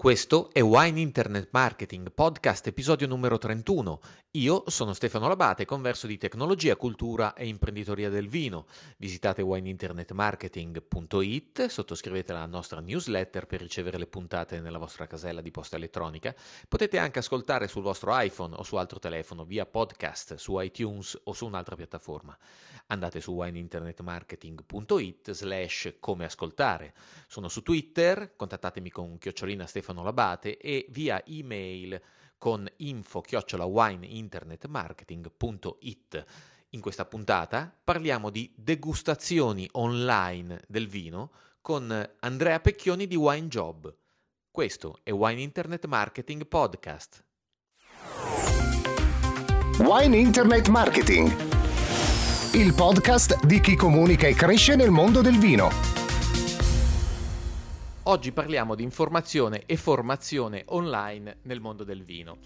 Questo è Wine Internet Marketing, podcast episodio numero 31. Io sono Stefano Labate, converso di tecnologia, cultura e imprenditoria del vino. Visitate wineinternetmarketing.it, sottoscrivete la nostra newsletter per ricevere le puntate nella vostra casella di posta elettronica. Potete anche ascoltare sul vostro iPhone o su altro telefono via podcast, su iTunes o su un'altra piattaforma. Andate su wineinternetmarketing.it/comeascoltare. Sono su Twitter, contattatemi con @ Stefano Labate e via email con info@wineinternetmarketing.it. In questa puntata parliamo di degustazioni online del vino con Andrea Pecchioni di Wine Job. Questo è Wine Internet Marketing Podcast. Wine Internet Marketing, il podcast di chi comunica e cresce nel mondo del vino. Oggi parliamo di informazione e formazione online nel mondo del vino.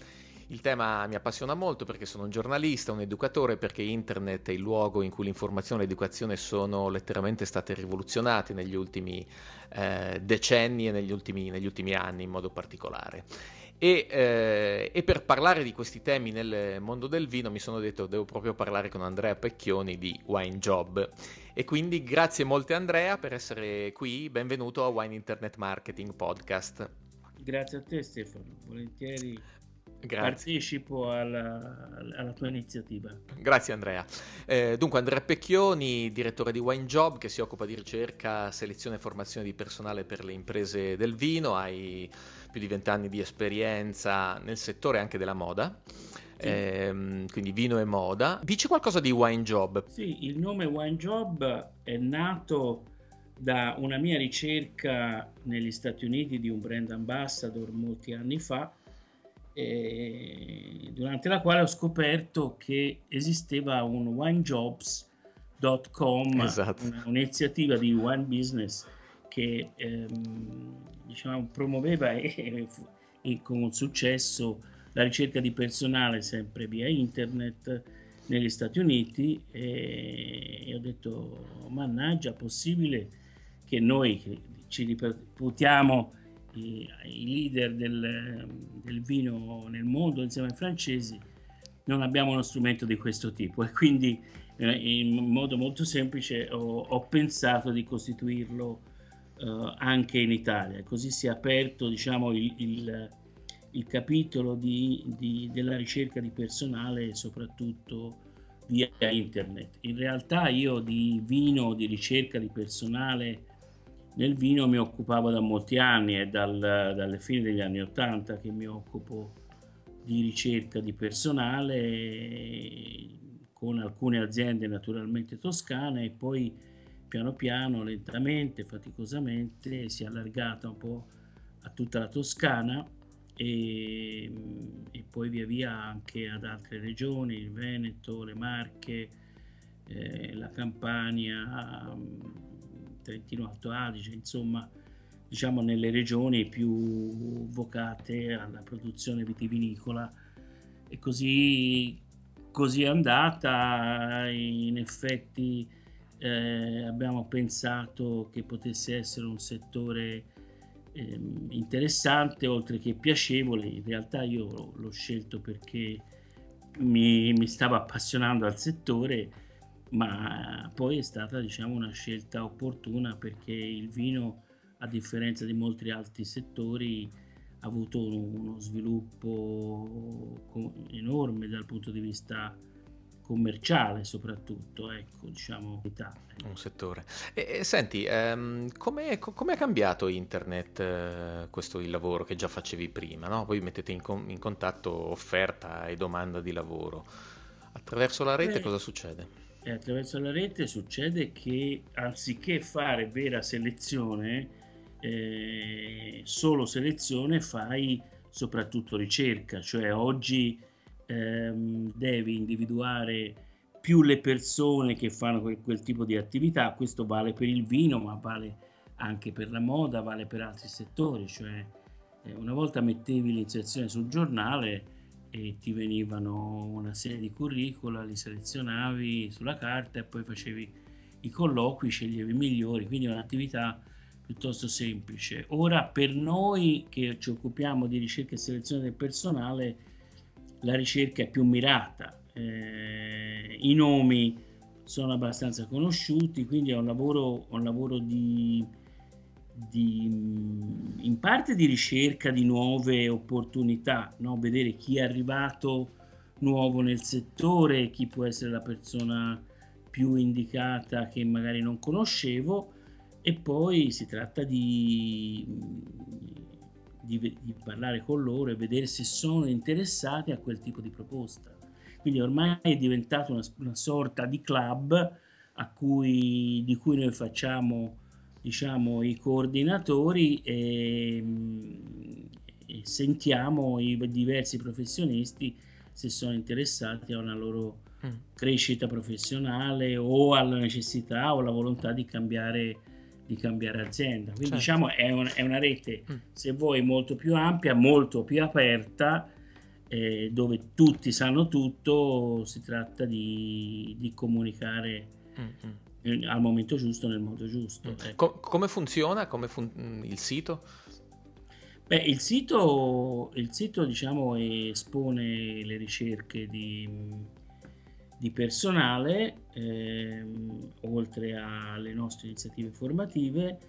Il tema mi appassiona molto perché sono un giornalista, un educatore, perché internet è il luogo in cui l'informazione e l'educazione sono letteralmente state rivoluzionate negli ultimi decenni e negli ultimi anni in modo particolare. E per parlare di questi temi nel mondo del vino mi sono detto devo proprio parlare con Andrea Pecchioni di Wine Job, e quindi grazie molte Andrea per essere qui, benvenuto a Wine Internet Marketing Podcast. Grazie a te Stefano, volentieri. Grazie. Partecipo alla tua iniziativa. Grazie Andrea. Dunque Andrea Pecchioni, direttore di Wine Job, che si occupa di ricerca, selezione e formazione di personale per le imprese del vino. Hai più di 20 anni di esperienza nel settore anche della moda, sì. Quindi vino e moda. Dici qualcosa di Wine Job? Sì, il nome Wine Job è nato da una mia ricerca negli Stati Uniti di un brand ambassador molti anni fa, durante la quale ho scoperto che esisteva un WineJobs.com, esatto, un'iniziativa di Wine Business che promuoveva e con successo la ricerca di personale sempre via internet negli Stati Uniti, e ho detto mannaggia, possibile che noi che ci riputiamo i leader del vino nel mondo insieme ai francesi non abbiamo uno strumento di questo tipo, e quindi in modo molto semplice ho pensato di costituirlo anche in Italia. Così si è aperto il capitolo della ricerca di personale soprattutto via internet. In realtà io di vino, di ricerca di personale nel vino mi occupavo da molti anni, è dalle fine degli anni '80 che mi occupo di ricerca di personale con alcune aziende naturalmente toscane, e poi piano piano, lentamente, faticosamente si è allargata un po' a tutta la Toscana e poi via via anche ad altre regioni, il Veneto, le Marche, la Campania, Trentino Alto Adige, insomma nelle regioni più vocate alla produzione vitivinicola, e così è andata. In effetti abbiamo pensato che potesse essere un settore interessante oltre che piacevole. In realtà io l'ho scelto perché mi stavo appassionando al settore, ma poi è stata una scelta opportuna perché il vino, a differenza di molti altri settori, ha avuto uno sviluppo enorme dal punto di vista commerciale soprattutto, un settore. Senti, come è cambiato internet questo il lavoro che già facevi prima, no? Poi mettete in contatto offerta e domanda di lavoro attraverso la rete. Cosa succede? E attraverso la rete succede che anziché fare vera selezione, solo selezione, fai soprattutto ricerca. Cioè oggi devi individuare più le persone che fanno quel tipo di attività. Questo vale per il vino, ma vale anche per la moda, vale per altri settori. Cioè una volta mettevi l'inserzione sul giornale e ti venivano una serie di curricula, li selezionavi sulla carta e poi facevi i colloqui, sceglievi i migliori, quindi è un'attività piuttosto semplice. Ora per noi che ci occupiamo di ricerca e selezione del personale la ricerca è più mirata, i nomi sono abbastanza conosciuti, quindi è un lavoro in parte di ricerca di nuove opportunità, no? Vedere chi è arrivato nuovo nel settore, chi può essere la persona più indicata che magari non conoscevo, e poi si tratta di parlare con loro e vedere se sono interessati a quel tipo di proposta. Quindi ormai è diventato una sorta di club di cui noi facciamo, diciamo, i coordinatori e sentiamo i diversi professionisti se sono interessati a una loro crescita professionale o alla necessità o alla volontà di cambiare azienda. Quindi certo, diciamo è una rete, se vuoi, molto più ampia, molto più aperta, dove tutti sanno tutto, si tratta di comunicare al momento giusto, nel modo giusto. Ecco. Come funziona? Il sito? Beh, il sito diciamo espone le ricerche di personale, oltre alle nostre iniziative formative,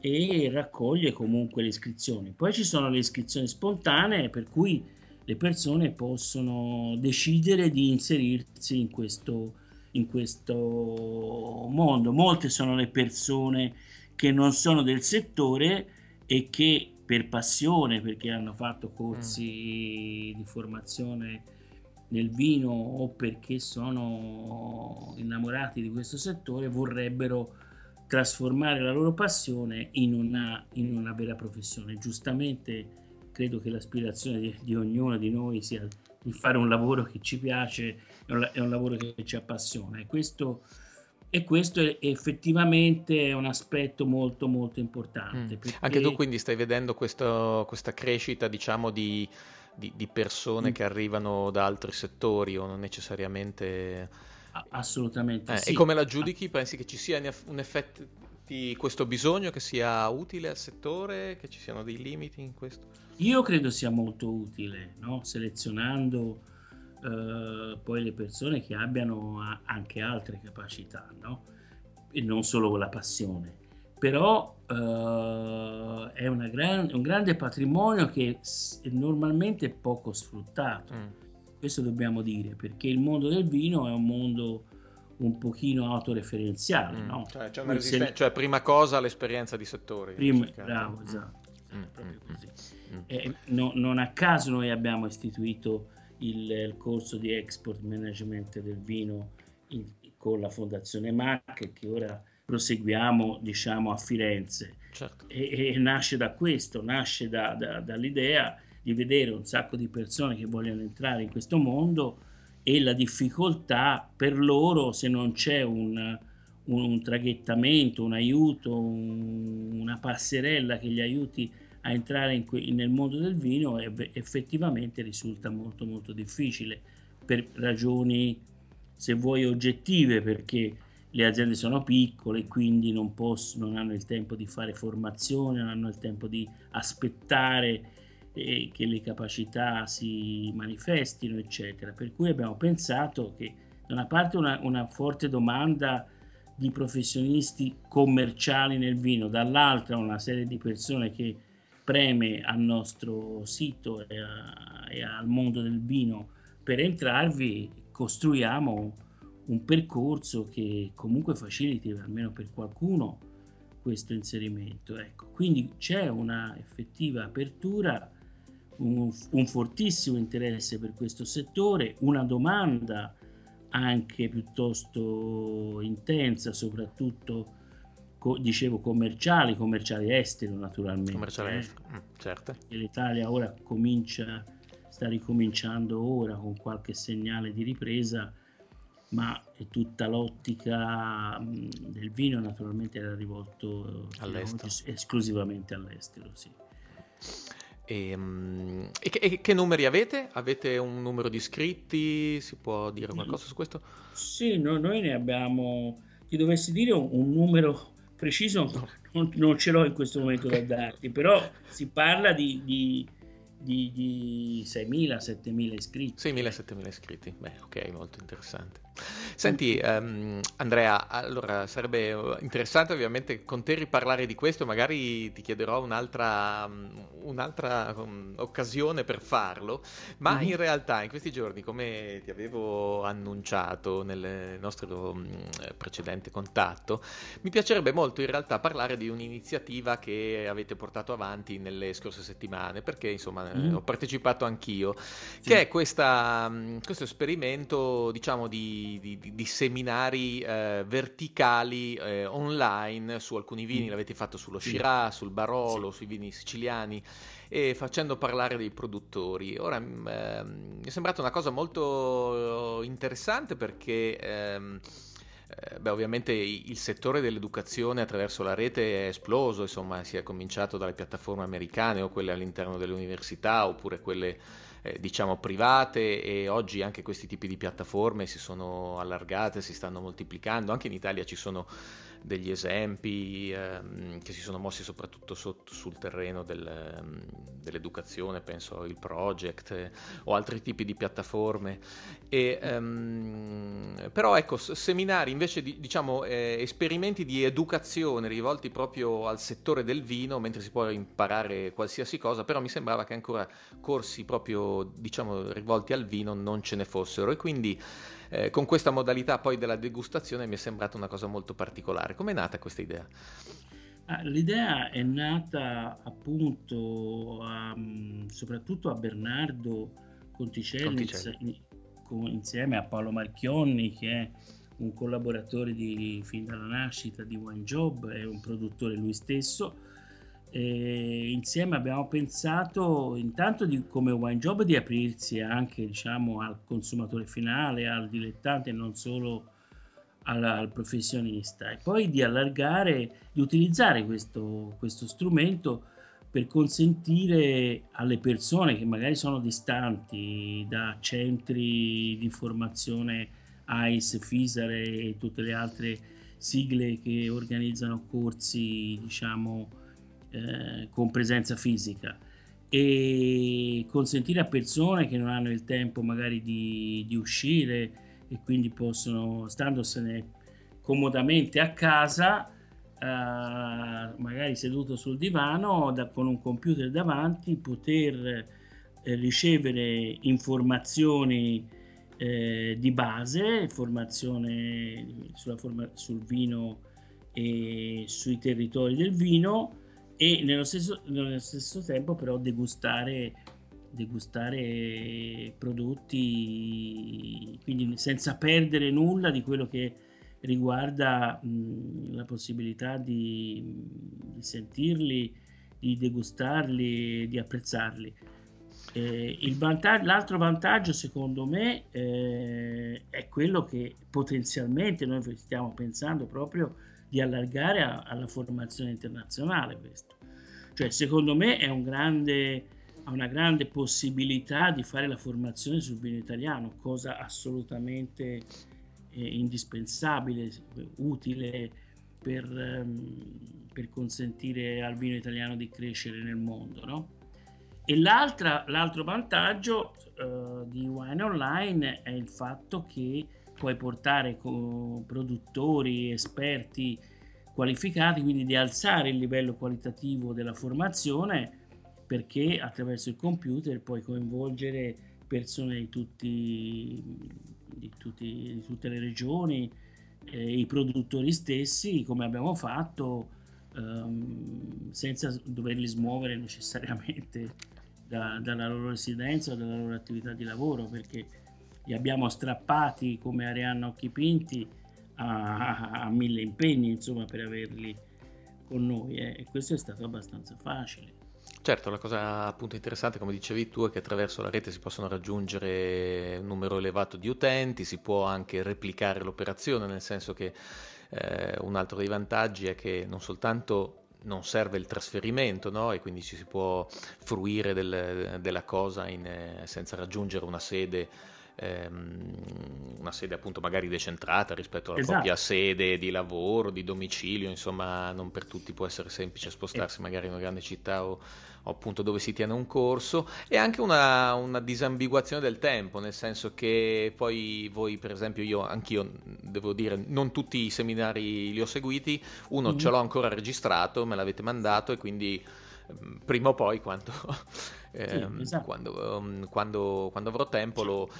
e raccoglie comunque le iscrizioni. Poi ci sono le iscrizioni spontanee, per cui le persone possono decidere di inserirsi in questo mondo. Molte sono le persone che non sono del settore e che per passione, perché hanno fatto corsi di formazione nel vino o perché sono innamorati di questo settore, vorrebbero trasformare la loro passione in una vera professione. Giustamente credo che l'aspirazione di ognuno di noi sia di fare un lavoro che ci piace, è un lavoro che ci appassiona, e questo è effettivamente un aspetto molto molto importante. Perché... Anche tu quindi stai vedendo questa crescita, diciamo, di persone che arrivano da altri settori o non necessariamente... Assolutamente sì. E come la giudichi? Pensi che ci sia un effetto di questo bisogno, che sia utile al settore, che ci siano dei limiti in questo? Io credo sia molto utile, no? Selezionando poi le persone che abbiano anche altre capacità, no? E non solo la passione. Però è un grande patrimonio che è normalmente poco sfruttato. Questo dobbiamo dire, perché il mondo del vino è un mondo un pochino autoreferenziale, no? Cioè, prima cosa l'esperienza di settore. Bravo, esatto. Proprio così. Non a caso noi abbiamo istituito il corso di export management del vino con la Fondazione Mac, che ora proseguiamo, diciamo, a Firenze. Certo. E nasce da questo, nasce dall'idea di vedere un sacco di persone che vogliono entrare in questo mondo e la difficoltà per loro se non c'è un traghettamento, un aiuto, una passerella che li aiuti a entrare nel mondo del vino, effettivamente risulta molto molto difficile, per ragioni, se vuoi, oggettive, perché le aziende sono piccole, quindi non hanno il tempo di fare formazione, non hanno il tempo di aspettare che le capacità si manifestino, eccetera. Per cui abbiamo pensato che da una parte una forte domanda di professionisti commerciali nel vino, dall'altra una serie di persone che preme al nostro sito e al mondo del vino per entrarvi, costruiamo un percorso che comunque faciliti almeno per qualcuno questo inserimento, ecco. Quindi c'è una effettiva apertura, un fortissimo interesse per questo settore, una domanda anche piuttosto intensa, soprattutto dicevo commerciali esteri, naturalmente. Commerciali esteri, certo. E l'Italia ora sta ricominciando ora con qualche segnale di ripresa, ma tutta l'ottica del vino naturalmente era rivolto all'estero. Esclusivamente all'estero, sì. E che numeri avete? Avete un numero di iscritti? Si può dire qualcosa su questo? Sì, noi ne abbiamo, ti dovessi dire un numero preciso non ce l'ho in questo momento da darti, però si parla di 6.000-7.000 iscritti. 6.000-7.000 iscritti, beh, ok, molto interessante. Senti, Andrea, allora sarebbe interessante ovviamente con te riparlare di questo, magari ti chiederò un'altra occasione per farlo, ma in realtà in questi giorni, come ti avevo annunciato nel nostro precedente contatto, mi piacerebbe molto in realtà parlare di un'iniziativa che avete portato avanti nelle scorse settimane, perché insomma ho partecipato anch'io, che è questo esperimento, diciamo, di seminari verticali online su alcuni vini. L'avete fatto sullo Shiraz, sul Barolo, sui vini siciliani, e facendo parlare dei produttori. Ora mi è sembrata una cosa molto interessante perché beh, ovviamente il settore dell'educazione attraverso la rete è esploso, insomma, si è cominciato dalle piattaforme americane o quelle all'interno delle università oppure quelle diciamo private, e oggi anche questi tipi di piattaforme si sono allargate, si stanno moltiplicando. Anche in Italia ci sono degli esempi che si sono mossi soprattutto sul terreno dell'educazione, penso il Project o altri tipi di piattaforme, e però ecco, seminari invece di, diciamo, esperimenti di educazione rivolti proprio al settore del vino, mentre si può imparare qualsiasi cosa, però mi sembrava che ancora corsi proprio, diciamo, rivolti al vino non ce ne fossero, e quindi con questa modalità poi della degustazione mi è sembrata una cosa molto particolare. Com'è nata questa idea? L'idea è nata appunto soprattutto a Bernardo Conticelli. Insieme a Paolo Marchionni, che è un collaboratore fin dalla nascita di Wine Job, è un produttore lui stesso, e insieme abbiamo pensato intanto di, come Wine Job, di aprirsi anche, diciamo, al consumatore finale, al dilettante e non solo al professionista, e poi di allargare, di utilizzare questo strumento per consentire alle persone che magari sono distanti da centri di formazione AIS, FISAR e tutte le altre sigle che organizzano corsi, diciamo, con presenza fisica, e consentire a persone che non hanno il tempo magari di uscire e quindi possono, standosene comodamente a casa, magari seduto sul divano con un computer davanti, poter ricevere informazioni di base, informazione sul vino e sui territori del vino, e nello stesso tempo però degustare prodotti, quindi senza perdere nulla di quello che riguarda la possibilità di sentirli, di degustarli e di apprezzarli. L'altro vantaggio, secondo me, è quello che potenzialmente noi stiamo pensando proprio di allargare alla formazione internazionale. Questo, cioè, secondo me è una grande possibilità di fare la formazione sul vino italiano, cosa assolutamente indispensabile, utile per consentire al vino italiano di crescere nel mondo, no? E l'altro vantaggio di Wine Online è il fatto che puoi portare produttori, esperti qualificati, quindi di alzare il livello qualitativo della formazione, perché attraverso il computer puoi coinvolgere persone di tutte le regioni, i produttori stessi, come abbiamo fatto, senza doverli smuovere necessariamente dalla loro residenza o dalla loro attività di lavoro, perché li abbiamo strappati, come Arianna Occhipinti, a 1000 impegni, insomma, per averli con noi, e questo è stato abbastanza facile. Certo, la cosa appunto interessante, come dicevi tu, è che attraverso la rete si possono raggiungere un numero elevato di utenti, si può anche replicare l'operazione, nel senso che un altro dei vantaggi è che non soltanto non serve il trasferimento, no? E quindi ci si può fruire della cosa senza raggiungere una sede una sede appunto magari decentrata rispetto alla propria sede di lavoro, di domicilio, insomma non per tutti può essere semplice spostarsi magari in una grande città o appunto dove si tiene un corso, e anche una disambiguazione del tempo, nel senso che poi voi, per esempio, anch'io devo dire, non tutti i seminari li ho seguiti, uno ce l'ho ancora registrato, me l'avete mandato, e quindi prima o poi quando avrò tempo lo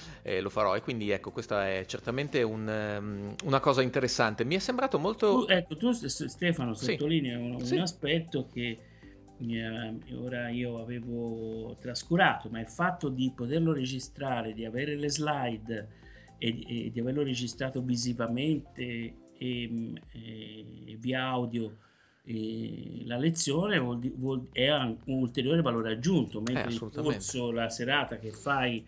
farò, e quindi ecco, questa è certamente una cosa interessante. Mi è sembrato molto... Tu Stefano sottolinei un aspetto che ora io avevo trascurato, ma il fatto di poterlo registrare, di avere le slide e di averlo registrato visivamente e via audio la lezione è un ulteriore valore aggiunto, mentre il corso, la serata che fai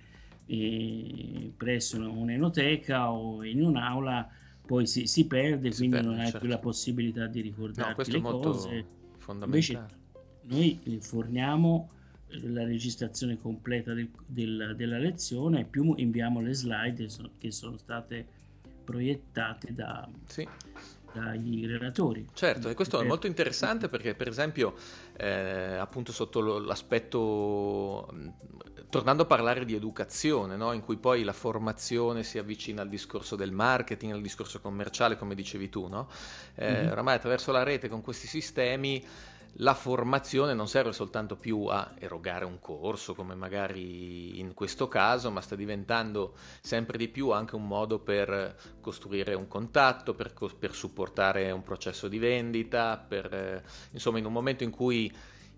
presso un'enoteca o in un'aula poi si perde, quindi non hai più la possibilità di ricordarti le cose. Invece noi forniamo la registrazione completa della lezione, più inviamo le slide che sono state proiettate dagli relatori. Certo, e questo è molto interessante perché, per esempio, appunto sotto l'aspetto, tornando a parlare di educazione, no? In cui poi la formazione si avvicina al discorso del marketing, al discorso commerciale, come dicevi tu, no? Oramai attraverso la rete, con questi sistemi, la formazione non serve soltanto più a erogare un corso, come magari in questo caso, ma sta diventando sempre di più anche un modo per costruire un contatto, per supportare un processo di vendita, insomma, in un momento in cui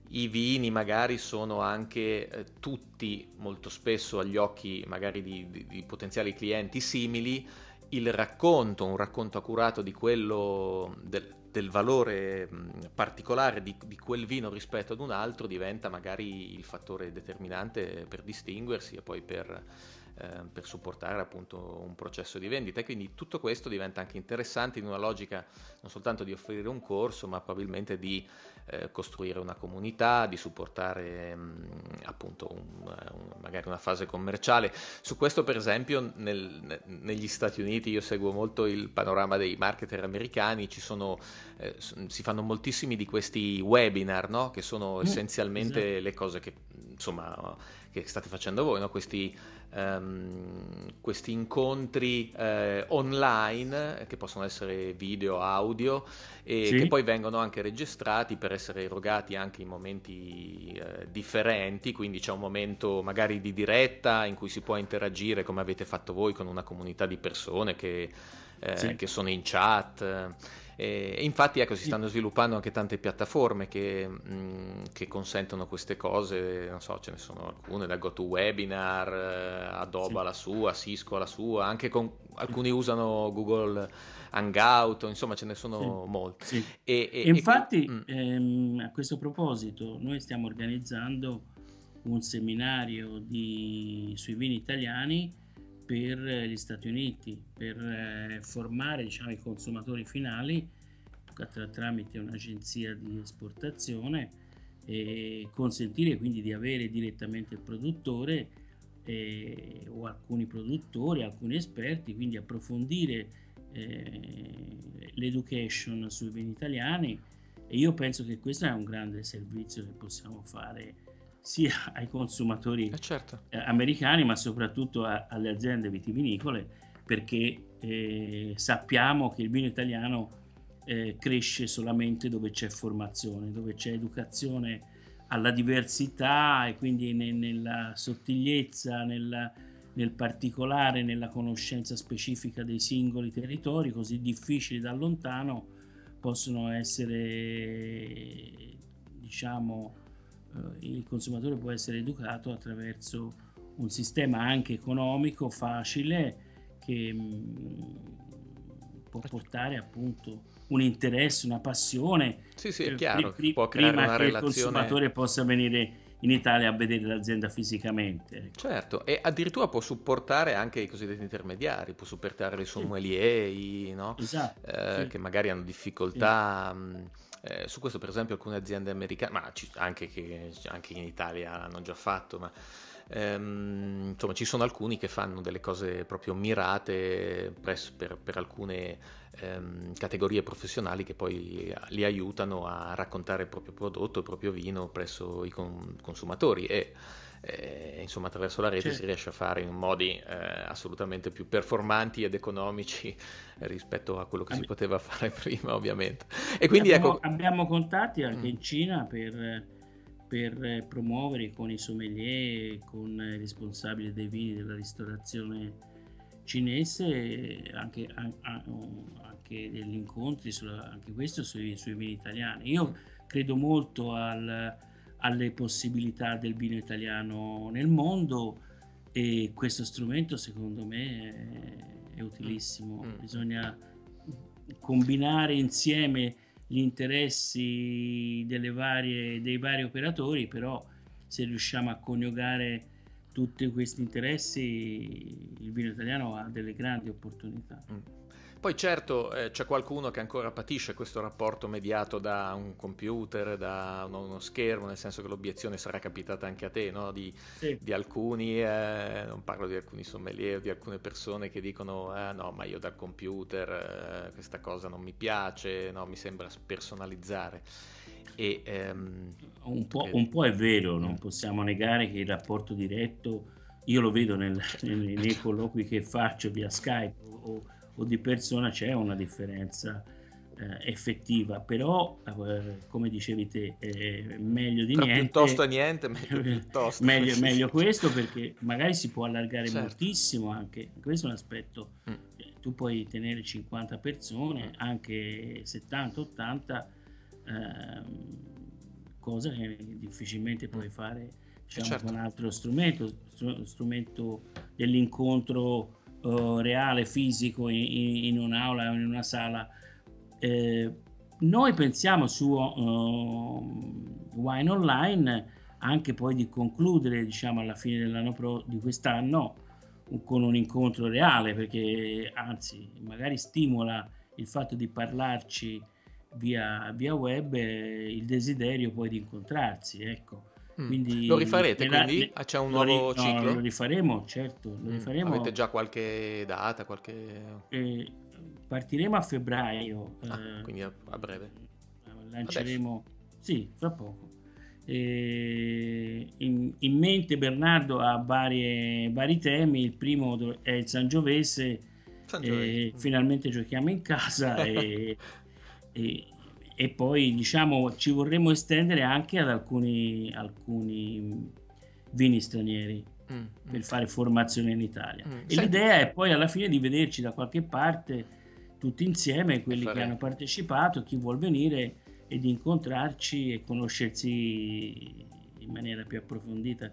i vini magari sono anche tutti molto spesso agli occhi magari di potenziali clienti simili, il racconto, un racconto accurato di quello del valore particolare di quel vino rispetto ad un altro diventa magari il fattore determinante per distinguersi e poi per supportare appunto un processo di vendita, e quindi tutto questo diventa anche interessante in una logica non soltanto di offrire un corso, ma probabilmente di costruire una comunità, di supportare appunto magari una fase commerciale. Su questo, per esempio, negli Stati Uniti io seguo molto il panorama dei marketer americani, ci sono si fanno moltissimi di questi webinar, no? Che sono essenzialmente le cose che insomma che state facendo voi, no? Questi incontri online che possono essere video, audio, e che poi vengono anche registrati per essere erogati anche in momenti differenti, quindi c'è un momento magari di diretta in cui si può interagire, come avete fatto voi, con una comunità di persone che sono in chat, e infatti ecco si stanno sviluppando anche tante piattaforme che consentono queste cose, non so, ce ne sono alcune, da GoToWebinar, Adobe la sua, Cisco la sua, anche con alcuni usano Google Hangout, insomma ce ne sono molti. E infatti a questo proposito noi stiamo organizzando un seminario sui vini italiani per gli Stati Uniti, per formare, diciamo, i consumatori finali tramite un'agenzia di esportazione, e consentire quindi di avere direttamente il produttore o alcuni produttori, alcuni esperti, quindi approfondire l'education sui vini italiani. E io penso che questo è un grande servizio che possiamo fare sia ai consumatori americani, ma soprattutto alle aziende vitivinicole, perché sappiamo che il vino italiano cresce solamente dove c'è formazione, dove c'è educazione alla diversità, e quindi nella sottigliezza, nel particolare, nella conoscenza specifica dei singoli territori così difficili da lontano possono essere, diciamo, il consumatore può essere educato attraverso un sistema anche economico facile che può portare appunto un interesse, una passione, è chiaro, può creare prima una che relazione... il consumatore possa venire in Italia a vedere l'azienda fisicamente. Certo, e addirittura può supportare anche i cosiddetti intermediari, può supportare i sommelier, no? Che magari hanno difficoltà... su questo, per esempio, alcune aziende americane, ma anche in Italia l'hanno già fatto, ma Insomma, ci sono alcuni che fanno delle cose proprio mirate per alcune categorie professionali che poi li aiutano a raccontare il proprio prodotto, il proprio vino presso i consumatori e insomma attraverso la rete si riesce a fare in modi assolutamente più performanti ed economici rispetto a quello che si poteva fare prima, ovviamente. E quindi abbiamo contatti anche in Cina per promuovere con i sommelier, con i responsabili dei vini della ristorazione cinese, anche degli incontri sui vini italiani. Io credo molto alle possibilità del vino italiano nel mondo e questo strumento secondo me è utilissimo. Bisogna combinare insieme gli interessi dei vari operatori, però se riusciamo a coniugare tutti questi interessi il vino italiano ha delle grandi opportunità. Poi certo c'è qualcuno che ancora patisce questo rapporto mediato da un computer, da uno schermo, nel senso che l'obiezione sarà capitata anche a te, no? Di alcuni, non parlo di alcuni sommelier, di alcune persone che dicono no, ma io dal computer questa cosa non mi piace, no, mi sembra spersonalizzare. Un po' è vero, non possiamo negare che il rapporto diretto, io lo vedo nei colloqui che faccio via Skype o di persona, c'è una differenza effettiva, però come dicevi te è meglio di niente, piuttosto niente, meglio questo, perché magari si può allargare moltissimo, anche questo è un aspetto. Tu puoi tenere 50 persone, anche 70-80, cosa che difficilmente puoi fare, diciamo, con un altro strumento dell'incontro reale, fisico, in un'aula o in una sala. Noi pensiamo su Wine Online anche poi di concludere, diciamo, alla fine di quest'anno con un incontro reale, perché anzi magari stimola il fatto di parlarci via web il desiderio poi di incontrarsi, ecco. Quindi lo rifarete, quindi? C'è un nuovo ciclo? No, lo rifaremo, certo. Lo rifaremo. Avete già qualche data? Partiremo a febbraio. Quindi a breve. Lanceremo, adesso. Sì, fra poco. In mente Bernardo ha vari temi. Il primo è il Sangiovese. Finalmente giochiamo in casa e poi, diciamo, ci vorremmo estendere anche ad alcuni vini stranieri per fare formazione in Italia. E l'idea è poi alla fine di vederci da qualche parte tutti insieme, quelli che hanno partecipato, chi vuol venire, e di incontrarci e conoscersi in maniera più approfondita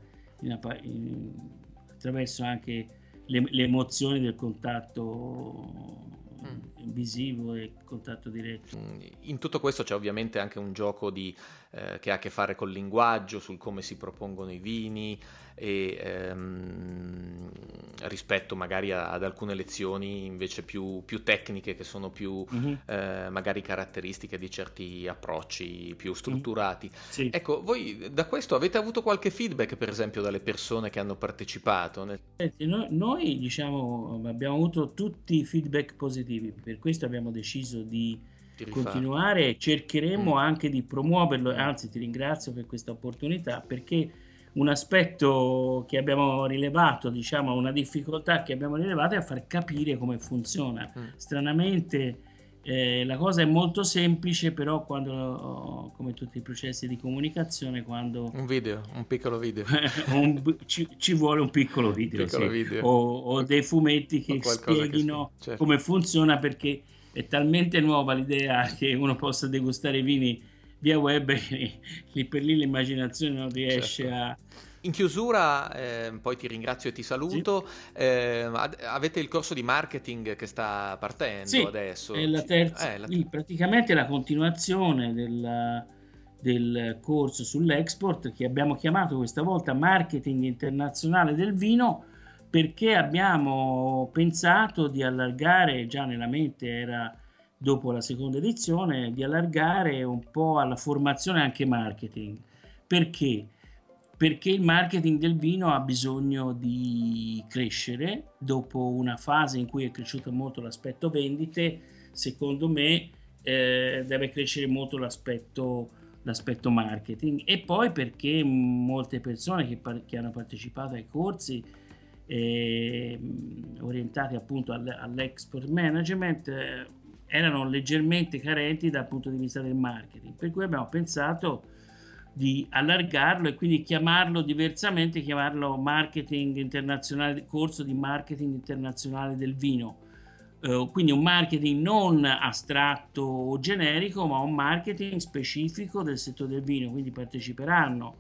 attraverso anche le emozioni del contatto visivo e contatto diretto. In tutto questo c'è ovviamente anche un gioco che ha a che fare col linguaggio, sul come si propongono i vini e rispetto magari ad alcune lezioni invece più tecniche, che sono più magari caratteristiche di certi approcci più strutturati. Sì. Ecco, voi da questo avete avuto qualche feedback, per esempio, dalle persone che hanno partecipato? Noi, diciamo, abbiamo avuto tutti i feedback positivi, per questo abbiamo deciso di continuare e cercheremo anche di promuoverlo. Anzi, ti ringrazio per questa opportunità, perché un aspetto che abbiamo rilevato, diciamo una difficoltà che abbiamo rilevato, è a far capire come funziona. Stranamente la cosa è molto semplice, però quando, come tutti i processi di comunicazione, quando un piccolo video ci vuole un piccolo video. O dei fumetti che spieghino come funziona, perché è talmente nuova l'idea che uno possa degustare i vini via web e lì per lì l'immaginazione non riesce a... In chiusura, poi ti ringrazio e ti saluto. Avete il corso di marketing che sta partendo adesso? È la terza. Praticamente la continuazione del corso sull'export, che abbiamo chiamato questa volta Marketing Internazionale del Vino, perché abbiamo pensato di allargare, già nella mente era dopo la seconda edizione, di allargare un po' alla formazione anche marketing. Perché perché il marketing del vino ha bisogno di crescere. Dopo una fase in cui è cresciuto molto l'aspetto vendite, secondo me deve crescere molto l'aspetto marketing. E poi perché molte persone che hanno partecipato ai corsi orientati appunto all'export management erano leggermente carenti dal punto di vista del marketing, per cui abbiamo pensato di allargarlo e quindi chiamarlo diversamente, chiamarlo marketing internazionale, corso di marketing internazionale del vino, quindi un marketing non astratto o generico, ma un marketing specifico del settore del vino. Quindi parteciperanno,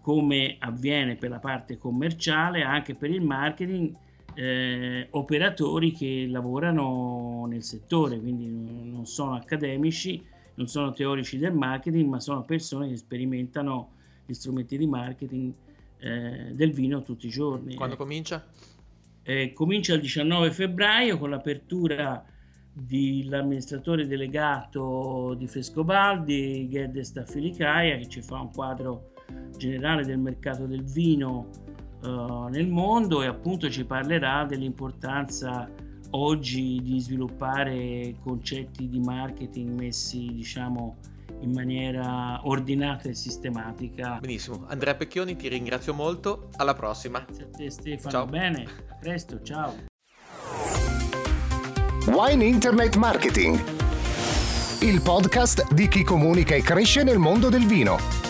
come avviene per la parte commerciale, anche per il marketing operatori che lavorano nel settore, quindi non sono accademici, non sono teorici del marketing, ma sono persone che sperimentano gli strumenti di marketing del vino tutti i giorni. Quando comincia? Comincia il 19 febbraio con l'apertura dell'amministratore delegato di Frescobaldi, Gerd Staffilicaia, che ci fa un quadro generale del mercato del vino nel mondo, e appunto ci parlerà dell'importanza oggi di sviluppare concetti di marketing messi, diciamo, in maniera ordinata e sistematica. Benissimo, Andrea Pecchioni, ti ringrazio molto, alla prossima. Grazie a te, Stefano. Ciao. Bene, a presto, ciao. Wine Internet Marketing, il podcast di chi comunica e cresce nel mondo del vino.